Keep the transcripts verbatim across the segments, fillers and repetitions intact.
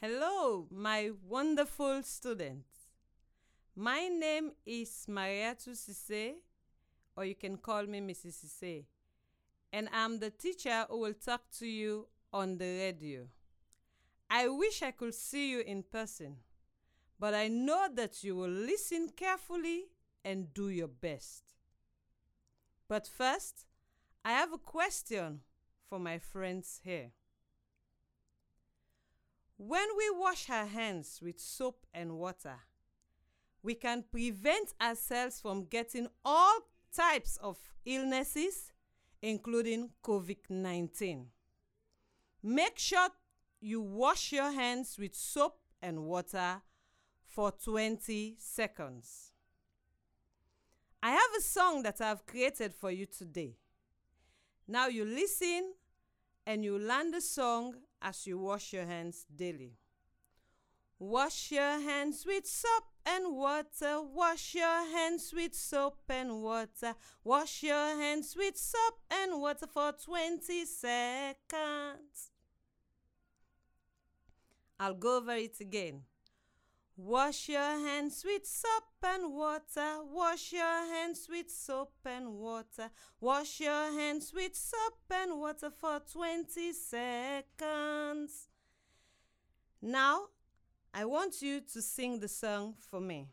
Hello, my wonderful students. My name is Mariatu Sesay, or you can call me Missus Sesay, and I'm the teacher who will talk to you on the radio. I wish I could see you in person, but I know that you will listen carefully and do your best. But first, I have a question for my friends here. When we wash our hands with soap and water, we can prevent ourselves from getting all types of illnesses, including COVID nineteen. Make sure you wash your hands with soap and water for twenty seconds. I have a song that I've created for you today. Now you listen and you learn the song as you wash your hands daily. Wash your hands with soap and water. Wash your hands with soap and water. Wash your hands with soap and water for twenty seconds. I'll go over it again. Wash your hands with soap and water. Wash your hands with soap and water. Wash your hands with soap and water for twenty seconds. Now, I want you to sing the song for me.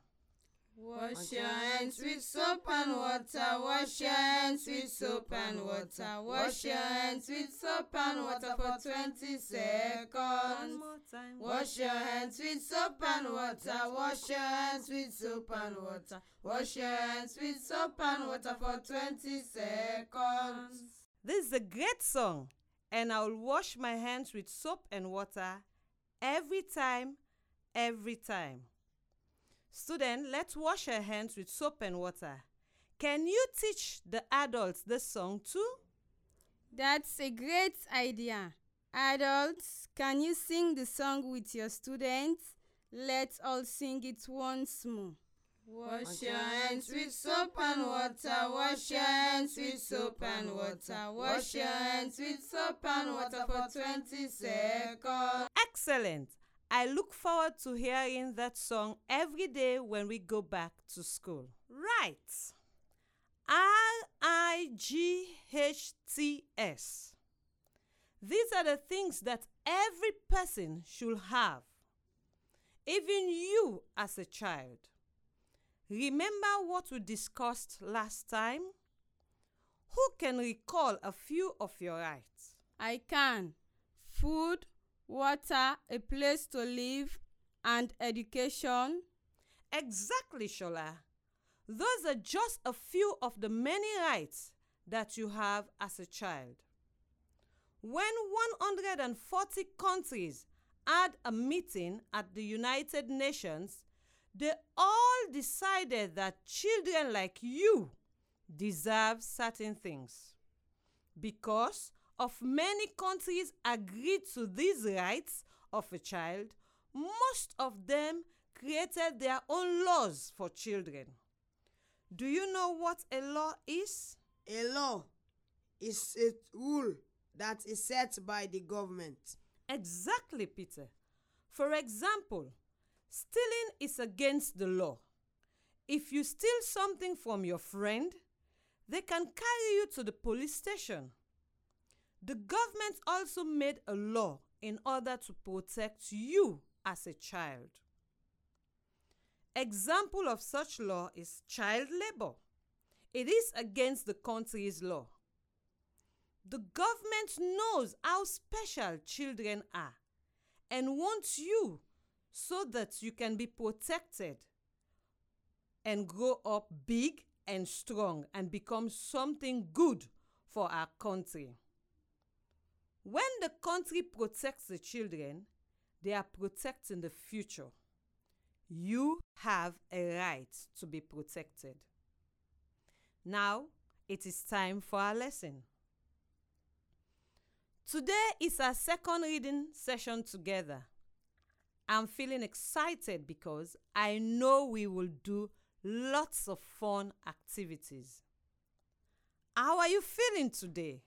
Wash your hands with soap and water. Wash your hands with soap and water. Wash your hands with soap and water for twenty seconds. One more time. Wash your hands with soap and water. Wash your hands with soap and water. Wash your hands with soap and water for twenty seconds. This is a great song, and I will wash my hands with soap and water every time, every time. Student, let's wash our hands with soap and water. Can you teach the adults this song too? That's a great idea. Adults, can you sing the song with your students? Let's all sing it once more. Wash your hands with soap and water. Wash your hands with soap and water. Wash your hands with soap and water for twenty seconds. Excellent. I look forward to hearing that song every day when we go back to school. Right. R I G H T S. These are the things that every person should have, even you as a child. Remember what we discussed last time? Who can recall a few of your rights? I can. Food, water, a place to live, and education. Exactly, Shola. Those are just a few of the many rights that you have as a child. When one hundred forty countries had a meeting at the United Nations, they all decided that children like you deserve certain things. Because of many countries agreed to these rights of a child, most of them created their own laws for children. Do you know what a law is? A law is a rule that is set by the government. Exactly, Peter. For example, stealing is against the law. If you steal something from your friend, they can carry you to the police station. The government also made a law in order to protect you as a child. Example of such law is child labor. It is against the country's law. The government knows how special children are and wants you so that you can be protected and grow up big and strong and become something good for our country. When the country protects the children, they are protecting the future. You have a right to be protected. Now, it is time for our lesson. Today is our second reading session together. I'm feeling excited because I know we will do lots of fun activities. How are you feeling today?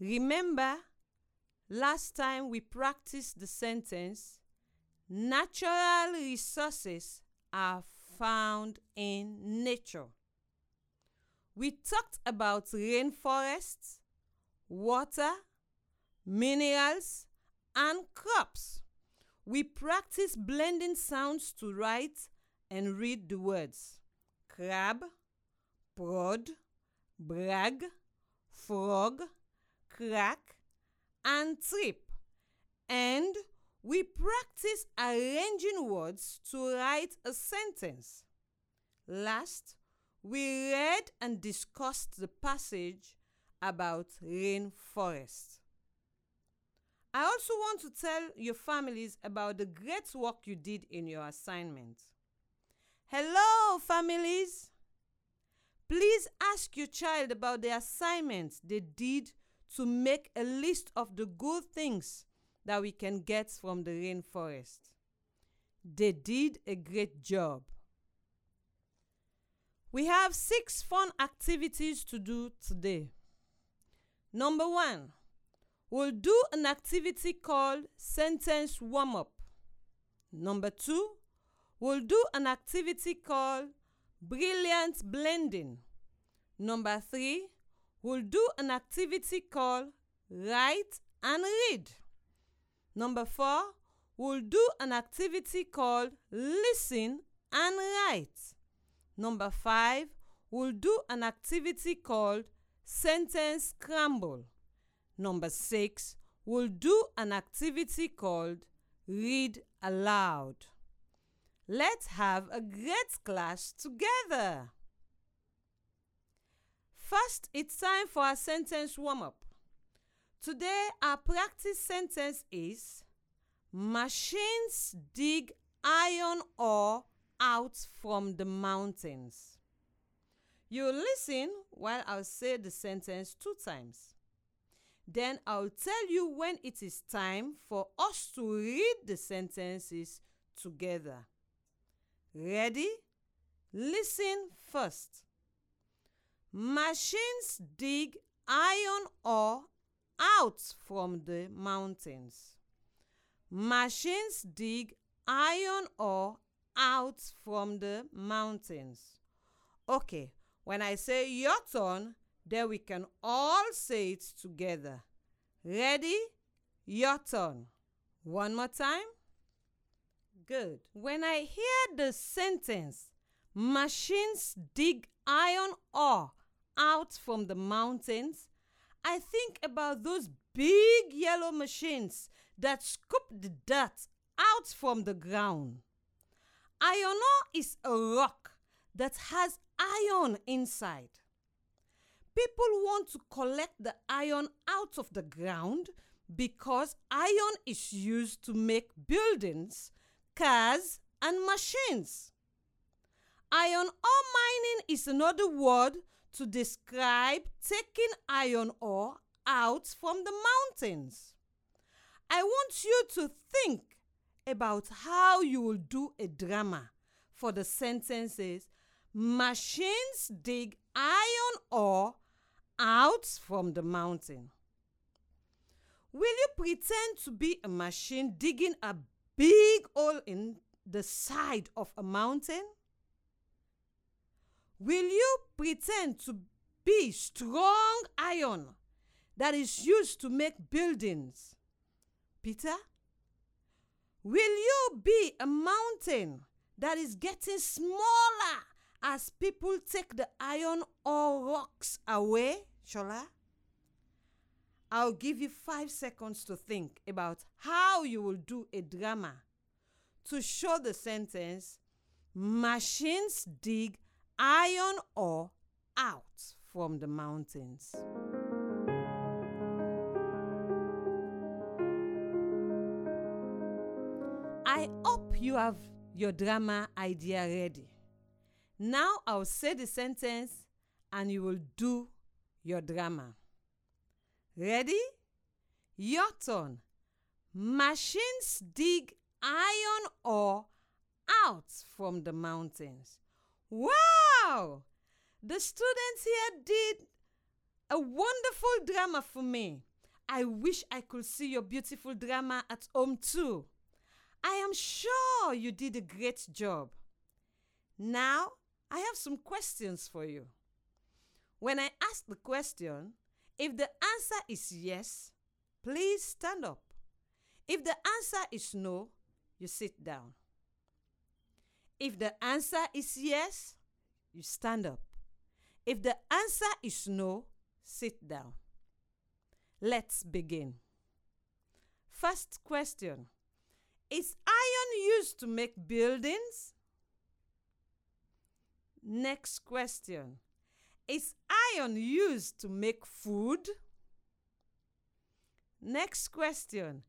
Remember, Last time we practiced the sentence, natural resources are found in nature. We talked about rainforests, water, minerals, and crops. We practiced blending sounds to write and read the words crab, prod, brag, frog, crack, and trip. And we practice arranging words to write a sentence. Last, we read and discussed the passage about rainforest. I also want to tell your families about the great work you did in your assignment. Hello, families! Please ask your child about the assignments they did to make a list of the good things that we can get from the rainforest. They did a great job. We have six fun activities to do today. Number one, we'll do an activity called Sentence Warm-Up. Number two, we'll do an activity called Brilliant Blending. Number three, we'll do an activity called Write and Read. Number four, we'll do an activity called Listen and Write. Number five, we'll do an activity called Sentence Scramble. Number six, we'll do an activity called Read Aloud. Let's have a great class together. First, it's time for our sentence warm-up. Today, our practice sentence is machines dig iron ore out from the mountains. You listen while I'll say the sentence two times. Then I'll tell you when it is time for us to read the sentences together. Ready? Listen first. Machines dig iron ore out from the mountains. Machines dig iron ore out from the mountains. Okay, when I say your turn, then we can all say it together. Ready? Your turn. One more time. Good. When I hear the sentence, machines dig iron ore out from the mountains, I think about those big yellow machines that scoop the dirt out from the ground. Iron ore is a rock that has iron inside. People want to collect the iron out of the ground because iron is used to make buildings, cars, and machines. Iron ore mining is another word to describe taking iron ore out from the mountains. I want you to think about how you will do a drama for the sentences machines dig iron ore out from the mountain. Will you pretend to be a machine digging a big hole in the side of a mountain? Will you pretend to be strong iron that is used to make buildings? Peter? Will you be a mountain that is getting smaller as people take the iron ore rocks away? Shola? I'll give you five seconds to think about how you will do a drama to show the sentence, machines dig iron ore out from the mountains. I hope you have your drama idea ready. Now I'll say the sentence and you will do your drama. Ready? Your turn. Machines dig iron ore out from the mountains. Wow! The students here did a wonderful drama for me. I wish I could see your beautiful drama at home too. I am sure you did a great job. Now, I have some questions for you. When I ask the question, if the answer is yes, please stand up. If the answer is no, you sit down. If the answer is yes, you stand up. If the answer is no, sit down. Let's begin. First question. Is iron used to make buildings? Next question. Is iron used to make food? Next question.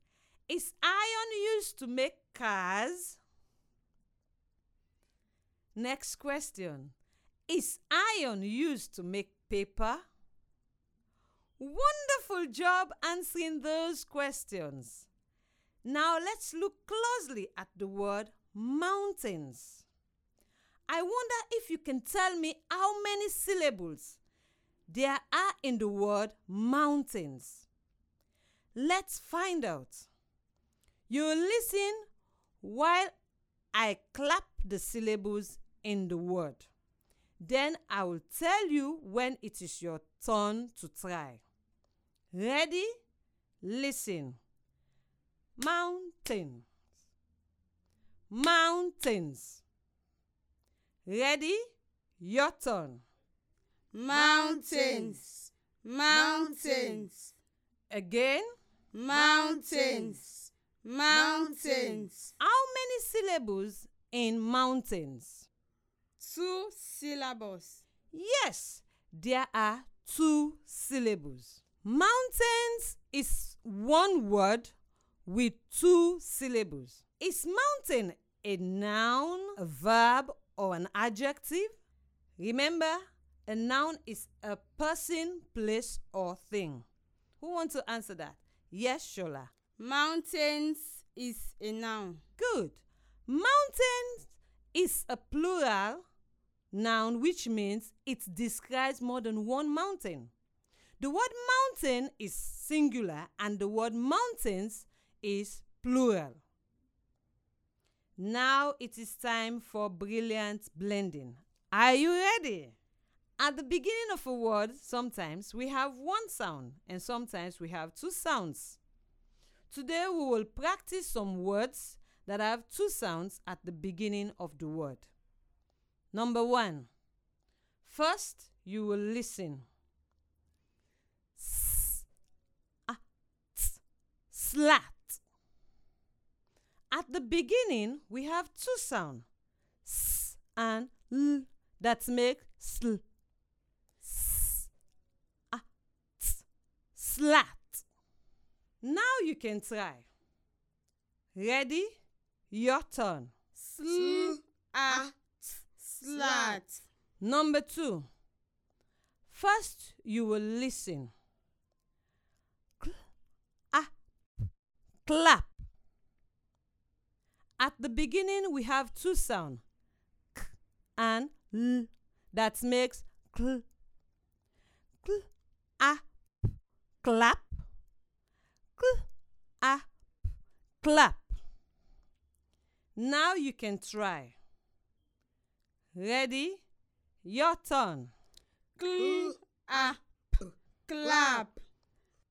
Is iron used to make cars? Next question. Is iron used to make paper? Wonderful job answering those questions. Now let's look closely at the word mountains. I wonder if you can tell me how many syllables there are in the word mountains. Let's find out. You listen while I clap the syllables in the word. Then I will tell you when it is your turn to try. Ready? Listen. Mountains. Mountains. Ready? Your turn. Mountains. Mountains. Again. Mountains. Mountains. How many syllables in mountains? Two syllables. Yes, there are two syllables. Mountains is one word with two syllables. Is mountain a noun, a verb, or an adjective? Remember, a noun is a person, place, or thing. Who wants to answer that? Yes, Shola. Mountains is a noun. Good. Mountains is a plural noun, which means it describes more than one mountain. The word mountain is singular and the word mountains is plural. Now it is time for brilliant blending. Are you ready? At the beginning of a word, sometimes we have one sound and sometimes we have two sounds. Today we will practice some words that have two sounds at the beginning of the word. Number one. First, you will listen. S, a, t, slat. At the beginning, we have two sounds, s and l, that make sl. S, a, t, slat. Now you can try. Ready? Your turn. Sl, a, t, slat. Number two. First, you will listen. Cl, a, clap. At the beginning, we have two sounds, k and l, that makes cl. Cl, a, p, clap. Cl, a, p, clap. Now you can try. Ready? Your turn. Cl, a, p, clap.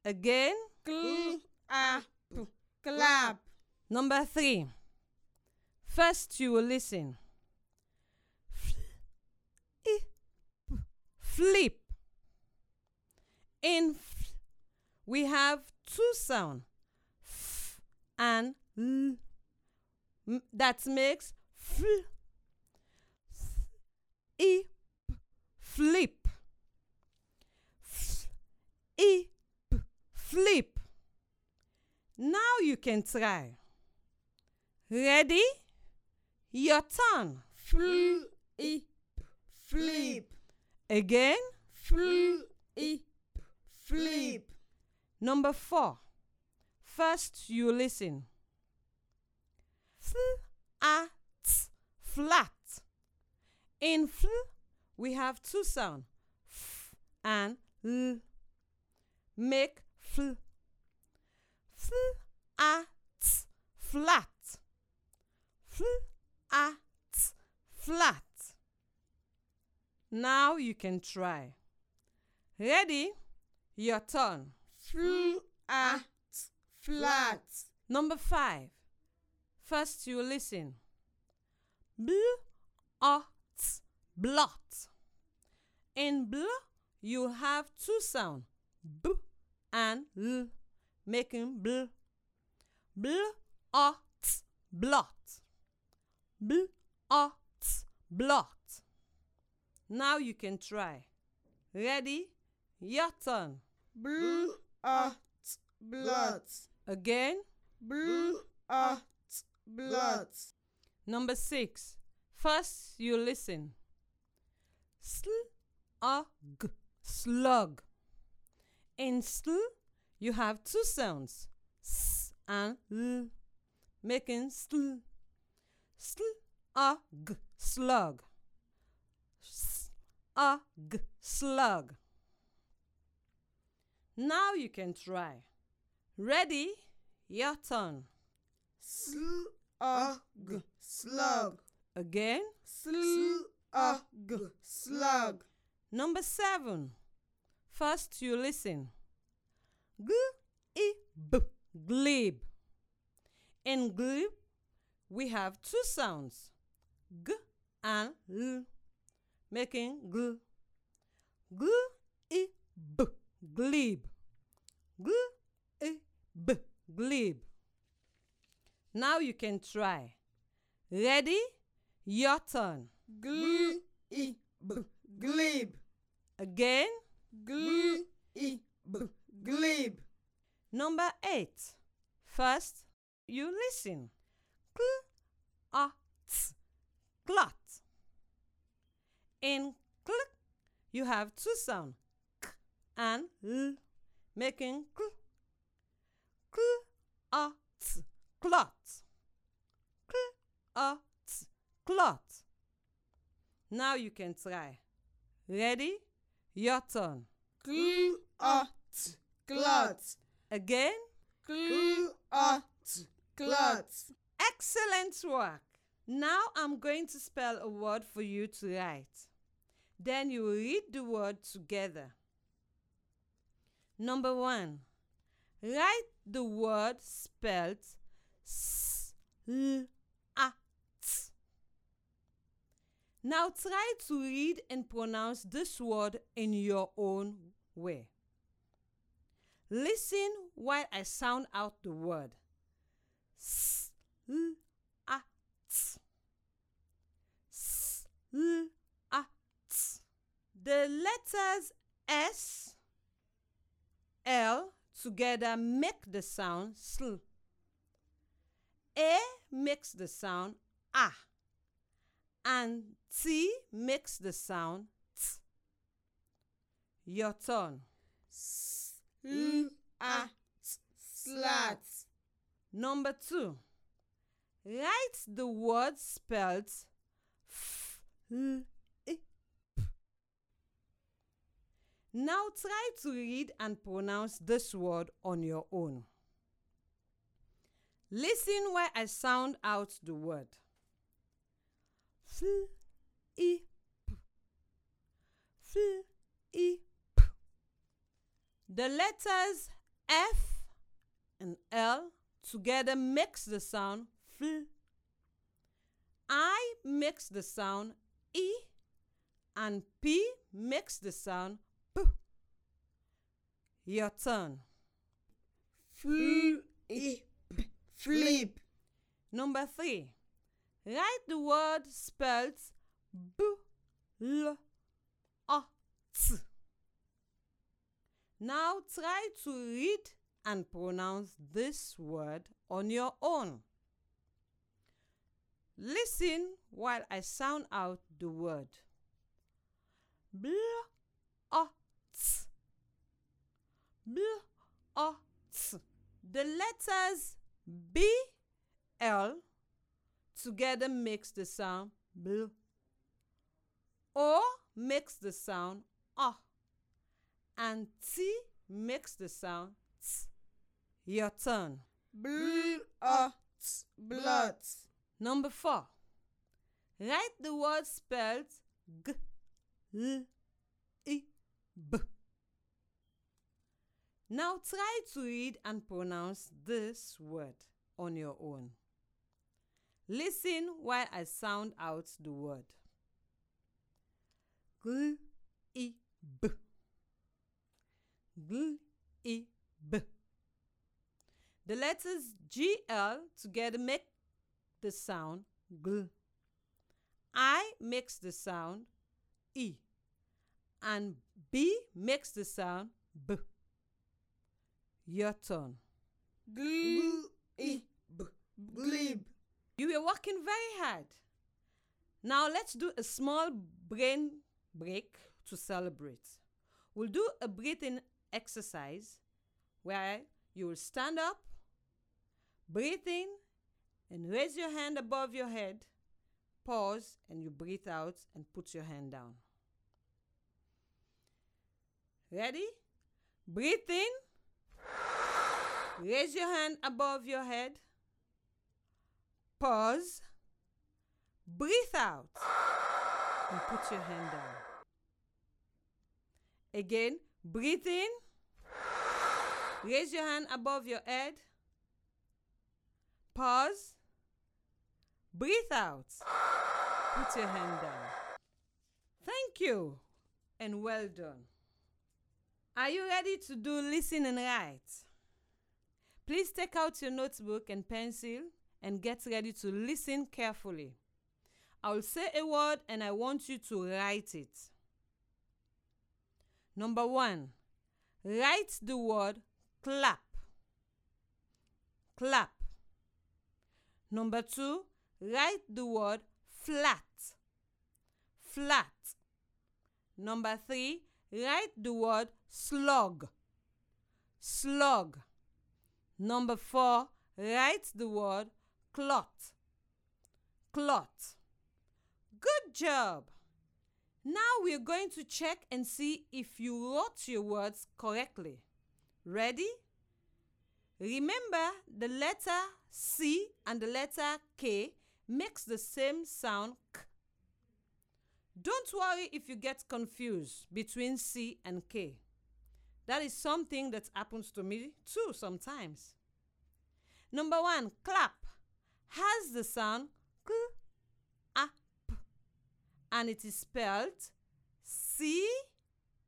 Again. Cl, a, p, clap. Number three. First, you will listen. Flip. In f, we have two sounds, f and l. That makes fl. E, flip. F, e, p, flip. Now you can try. Ready? Your turn. Flip. Flip. Again. Flip. Flip. Number four. First, you listen. Flat. Flat. In fl, we have two sounds, f and l. Make fl. flat, flat, flat, flat. Now you can try. Ready? Your turn. Flat, flat. Number five. First you listen. B-O-T, blot. In blot, you have two sounds, B and L, making bl. B-O-T, blot. B-O-T, blot. Now you can try. Ready? Your turn. Blot, blot. Again. Blot, blot. Number six. First, you listen. Slug, slug. In sl, you have two sounds, s and l, making sl. Slug, slug. Slug, slug. Now you can try. Ready? Your turn. Slug, slug. Again. Slug, slug. Number seven. First you listen. G-I-B, glib. In glib, we have two sounds, g and l, making gl. G I B, glib. G I B, glib. Now you can try. Ready? Your turn. Glib, glib. Again. Glib, glib. Number eight. First, you listen. Cl-o-t, clot. In cl, you have two sounds, k and l, making cl. Cl-o-t, clot. Cl-o-t, clot. Now you can try. Ready? Your turn. Cl-o-t, clot. Again. Cl-o-t, clot. Excellent work. Now I'm going to spell a word for you to write. Then you will read the word together. Number one. Write the word spelled S L A T. Now try to read and pronounce this word in your own way. Listen while I sound out the word. S L A T. S L A T. The letters S, L together make the sound sl. A makes the sound a, and T makes the sound t. Your turn. S L A T, slat. Number two. Write the word spelled F L I P. Now try to read and pronounce this word on your own. Listen while I sound out the word. F L I P, F L I P. The letters F and L together makes the sound F L. I makes the sound E, and P makes the sound P. Your turn. Flip, flip. Number three. Write the word spelled B L O T. Now try to read and pronounce this word on your own. Listen while I sound out the word. Blot, blot. The letters B, L together makes the sound bl. O makes the sound a, and T makes the sound t. Your turn. Bl-ot, blot. Number four. Write the word spelled g, l, i, b. Now try to read and pronounce this word on your own. Listen while I sound out the word. G-I-B. G-I-B. The letters G L together make the sound G. I makes the sound E. And B makes the sound B. Your turn. Glib. Glib. You were working very hard. Now let's do a small brain break to celebrate. We'll do a breathing exercise where you will stand up, breathe in, and raise your hand above your head. Pause and you breathe out and put your hand down. Ready? Breathe in. Raise your hand above your head. Pause. Breathe out. And put your hand down. Again, breathe in. Raise your hand above your head. Pause. Breathe out. Put your hand down. Thank you and well done. Are you ready to do listen and write? Please take out your notebook and pencil and get ready to listen carefully. I'll say a word and I want you to write it. Number one, write the word clap. Clap. Number two, write the word flat. Flat. Number three, write the word slug. Slug. Number four, write the word clot. Clot. Good job! Now we're going to check and see if you wrote your words correctly. Ready? Remember, the letter C and the letter K makes the same sound K. Don't worry if you get confused between C and K. That is something that happens to me too sometimes. Number one, clap has the sound K, A, P, and it is spelled C,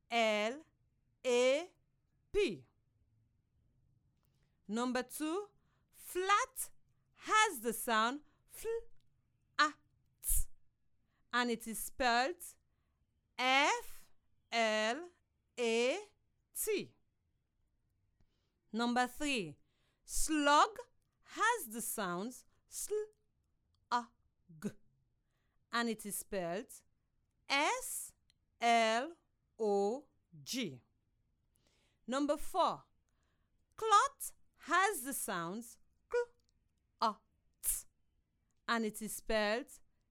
L, A, P. Number two, flat has the sound F, A, T, and it is spelled F, L, A, T. Number three, slug has the sounds Sl, A, G, and it is spelled S, L, O, G. Number four, clot has the sounds K, A, T, and it is spelled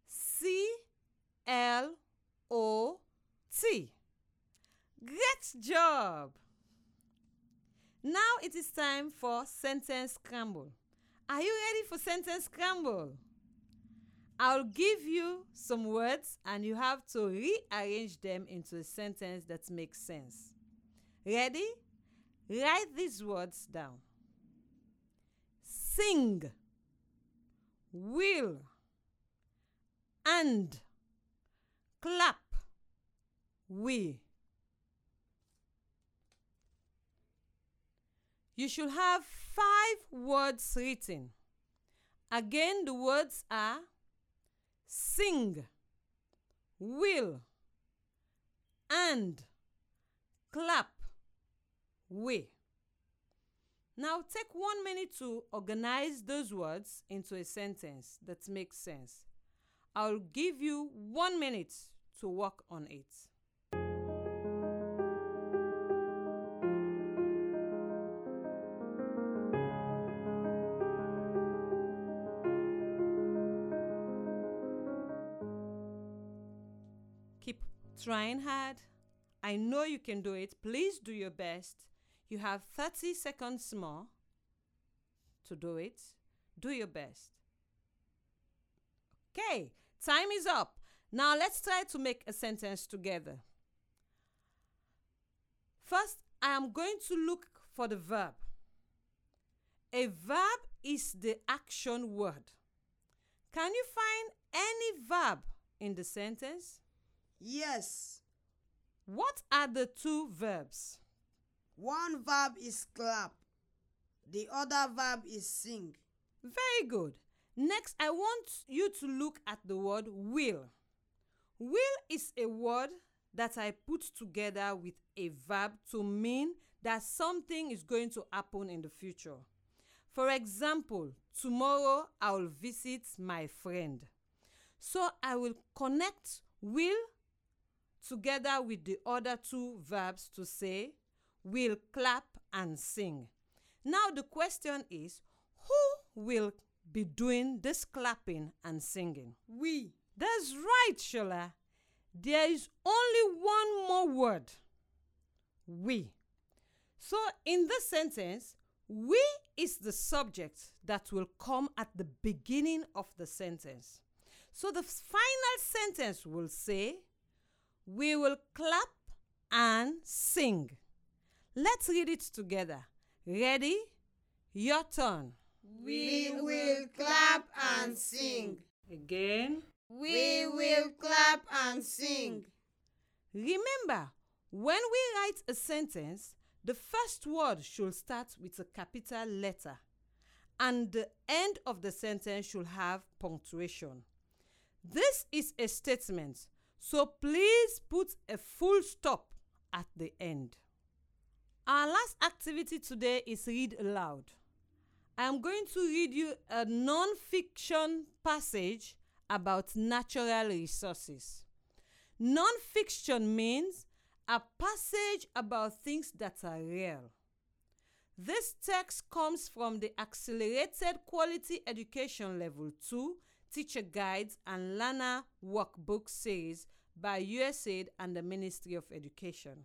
C, L, O, T. Great job! Now it is time for sentence scramble. Are you ready for sentence scramble? I'll give you some words and you have to rearrange them into a sentence that makes sense. Ready? Write these words down. Sing, will, and, clap, we. You should have five words written. Again, the words are sing, will, and, clap, we. Now take one minute to organize those words into a sentence that makes sense. I'll give you one minute to work on it. Keep trying hard. I know you can do it. Please do your best. You have thirty seconds more. to do it. Do your best. Okay, time is up. Now let's try to make a sentence together. First, I am going to look for the verb. A verb is the action word. Can you find any verb in the sentence? Yes. What are the two verbs? One verb is clap. The other verb is sing. Very good. Next, I want you to look at the word will. Will is a word that I put together with a verb to mean that something is going to happen in the future. For example, tomorrow I will visit my friend. So I will connect will together with the other two verbs to say will clap and sing. Now the question is, who will be doing this clapping and singing? We. That's right, Shola. There is only one more word. We. So in this sentence, we is the subject that will come at the beginning of the sentence. So the final sentence will say, we will clap and sing. Let's read it together. Ready? Your turn. We will clap and sing. Again. We will clap and sing. Remember, when we write a sentence, the first word should start with a capital letter, and the end of the sentence should have punctuation. This is a statement, so please put a full stop at the end. Our last activity today is read aloud. I am going to read you a non-fiction passage about natural resources. Non-fiction means a passage about things that are real. This text comes from the Accelerated Quality Education Level two Teacher Guides and Learner Workbook Series by U S A I D and the Ministry of Education.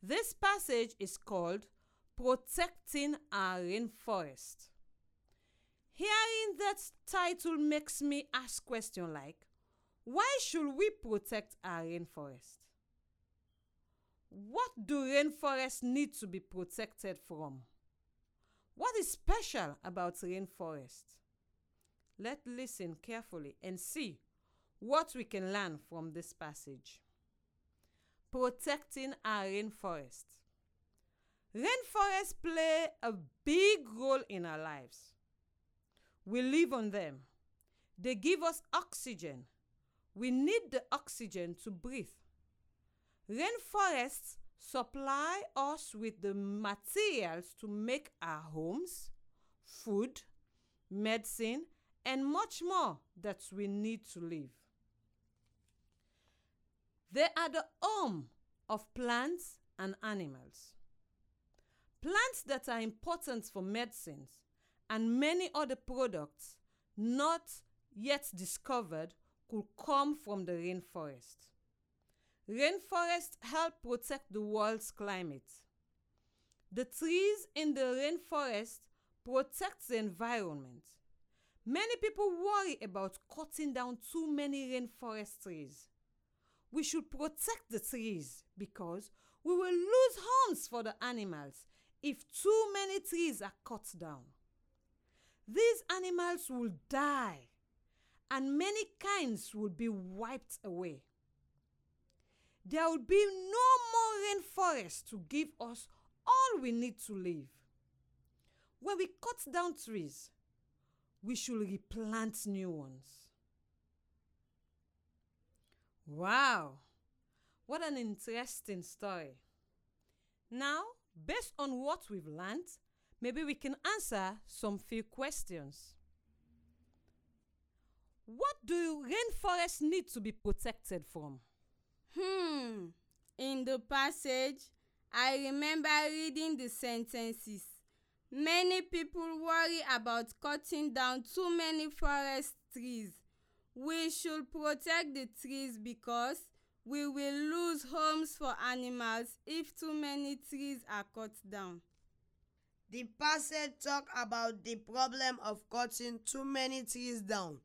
This passage is called Protecting Our Rainforest. Hearing that title makes me ask questions like, why should we protect our rainforest? What do rainforests need to be protected from? What is special about rainforest? Let's listen carefully and see what we can learn from this passage. Protecting our rainforest. Rainforests play a big role in our lives. We live on them. They give us oxygen. We need the oxygen to breathe. Rainforests supply us with the materials to make our homes, food, medicine, and much more that we need to live. They are the home of plants and animals. Plants that are important for medicines and many other products not yet discovered could come from the rainforest. Rainforests help protect the world's climate. The trees in the rainforest protect the environment. Many people worry about cutting down too many rainforest trees. We should protect the trees because we will lose homes for the animals if too many trees are cut down. These animals will die, and many kinds will be wiped away. There will be no more rainforest to give us all we need to live. When we cut down trees, we should replant new ones. Wow, what an interesting story. Now, based on what we've learned, maybe we can answer some few questions. What do rainforests need to be protected from? Hmm, in the passage, I remember reading the sentences. Many people worry about cutting down too many forest trees. We should protect the trees because we will lose homes for animals if too many trees are cut down. The passage talk about the problem of cutting too many trees down.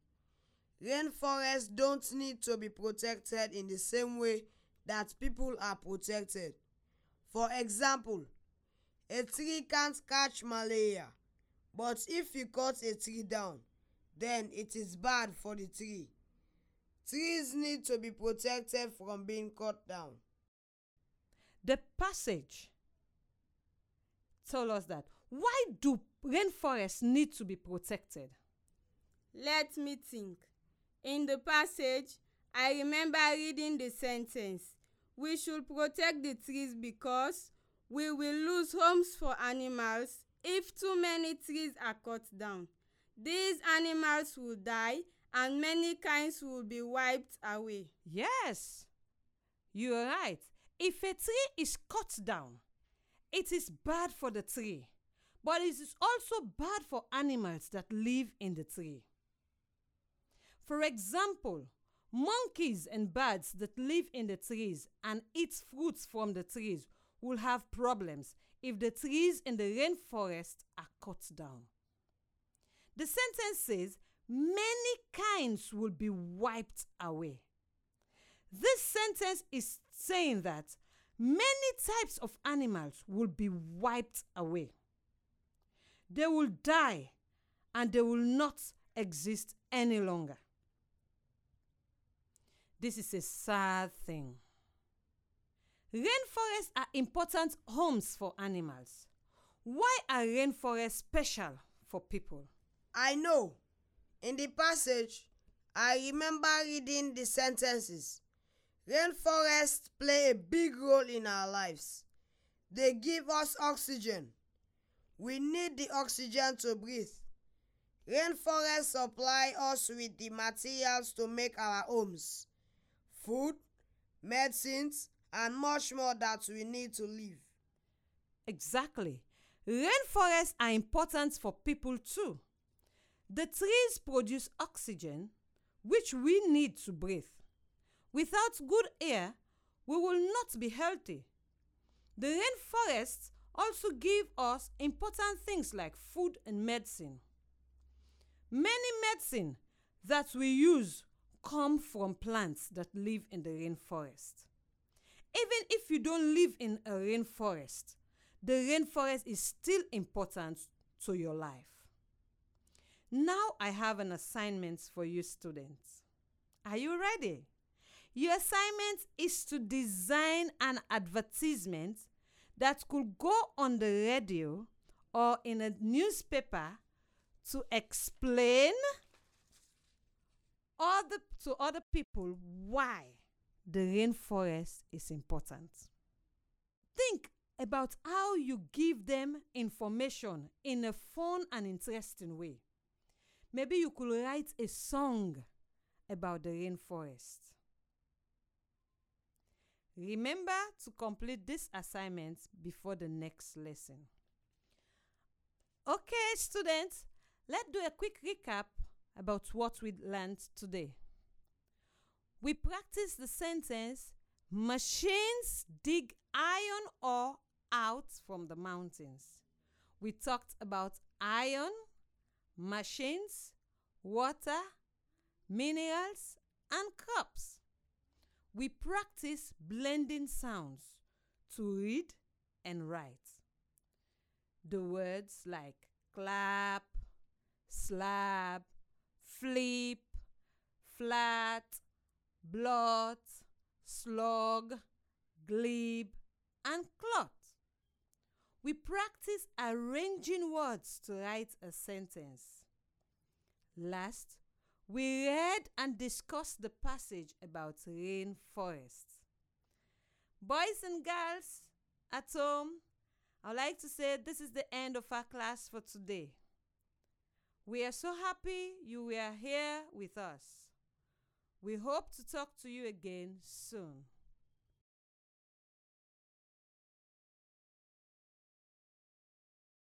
Rainforests don't need to be protected in the same way that people are protected. For example, a tree can't catch malaria, but if you cut a tree down, then it is bad for the tree. Trees need to be protected from being cut down. The passage tells us that. Why do rainforests need to be protected? Let me think. In the passage, I remember reading the sentence, "We should protect the trees because we will lose homes for animals if too many trees are cut down. These animals will die and many kinds will be wiped away." Yes, you are right. If a tree is cut down, it is bad for the tree, but it is also bad for animals that live in the tree. For example, monkeys and birds that live in the trees and eat fruits from the trees will have problems if the trees in the rainforest are cut down. The sentence says, many kinds will be wiped away. This sentence is saying that many types of animals will be wiped away. They will die and they will not exist any longer. This is a sad thing. Rainforests are important homes for animals. Why are rainforests special for people? I know. In the passage, I remember reading the sentences. Rainforests play a big role in our lives. They give us oxygen. We need the oxygen to breathe. Rainforests supply us with the materials to make our homes, food, medicines, and much more that we need to live. Exactly. Rainforests are important for people too. The trees produce oxygen, which we need to breathe. Without good air, we will not be healthy. The rainforests also give us important things like food and medicine. Many medicine that we use come from plants that live in the rainforest. Even if you don't live in a rainforest, the rainforest is still important to your life. Now I have an assignment for you students. Are you ready? Your assignment is to design an advertisement that could go on the radio or in a newspaper to explain other, to other people why the rainforest is important. Think about how you give them information in a fun and interesting way. Maybe you could write a song about the rainforest. Remember to complete this assignment before the next lesson. Okay, students, let's do a quick recap about what we learned today. We practiced the sentence, machines dig iron ore out from the mountains. We talked about iron, machines, water, minerals, and crops. We practice blending sounds to read and write. The words like clap, slab, flip, flat, blot, slog, glib, and clot. We practice arranging words to write a sentence. Last, we read and discussed the passage about rainforests. Boys and girls at home, I'd like to say this is the end of our class for today. We are so happy you were here with us. We hope to talk to you again soon.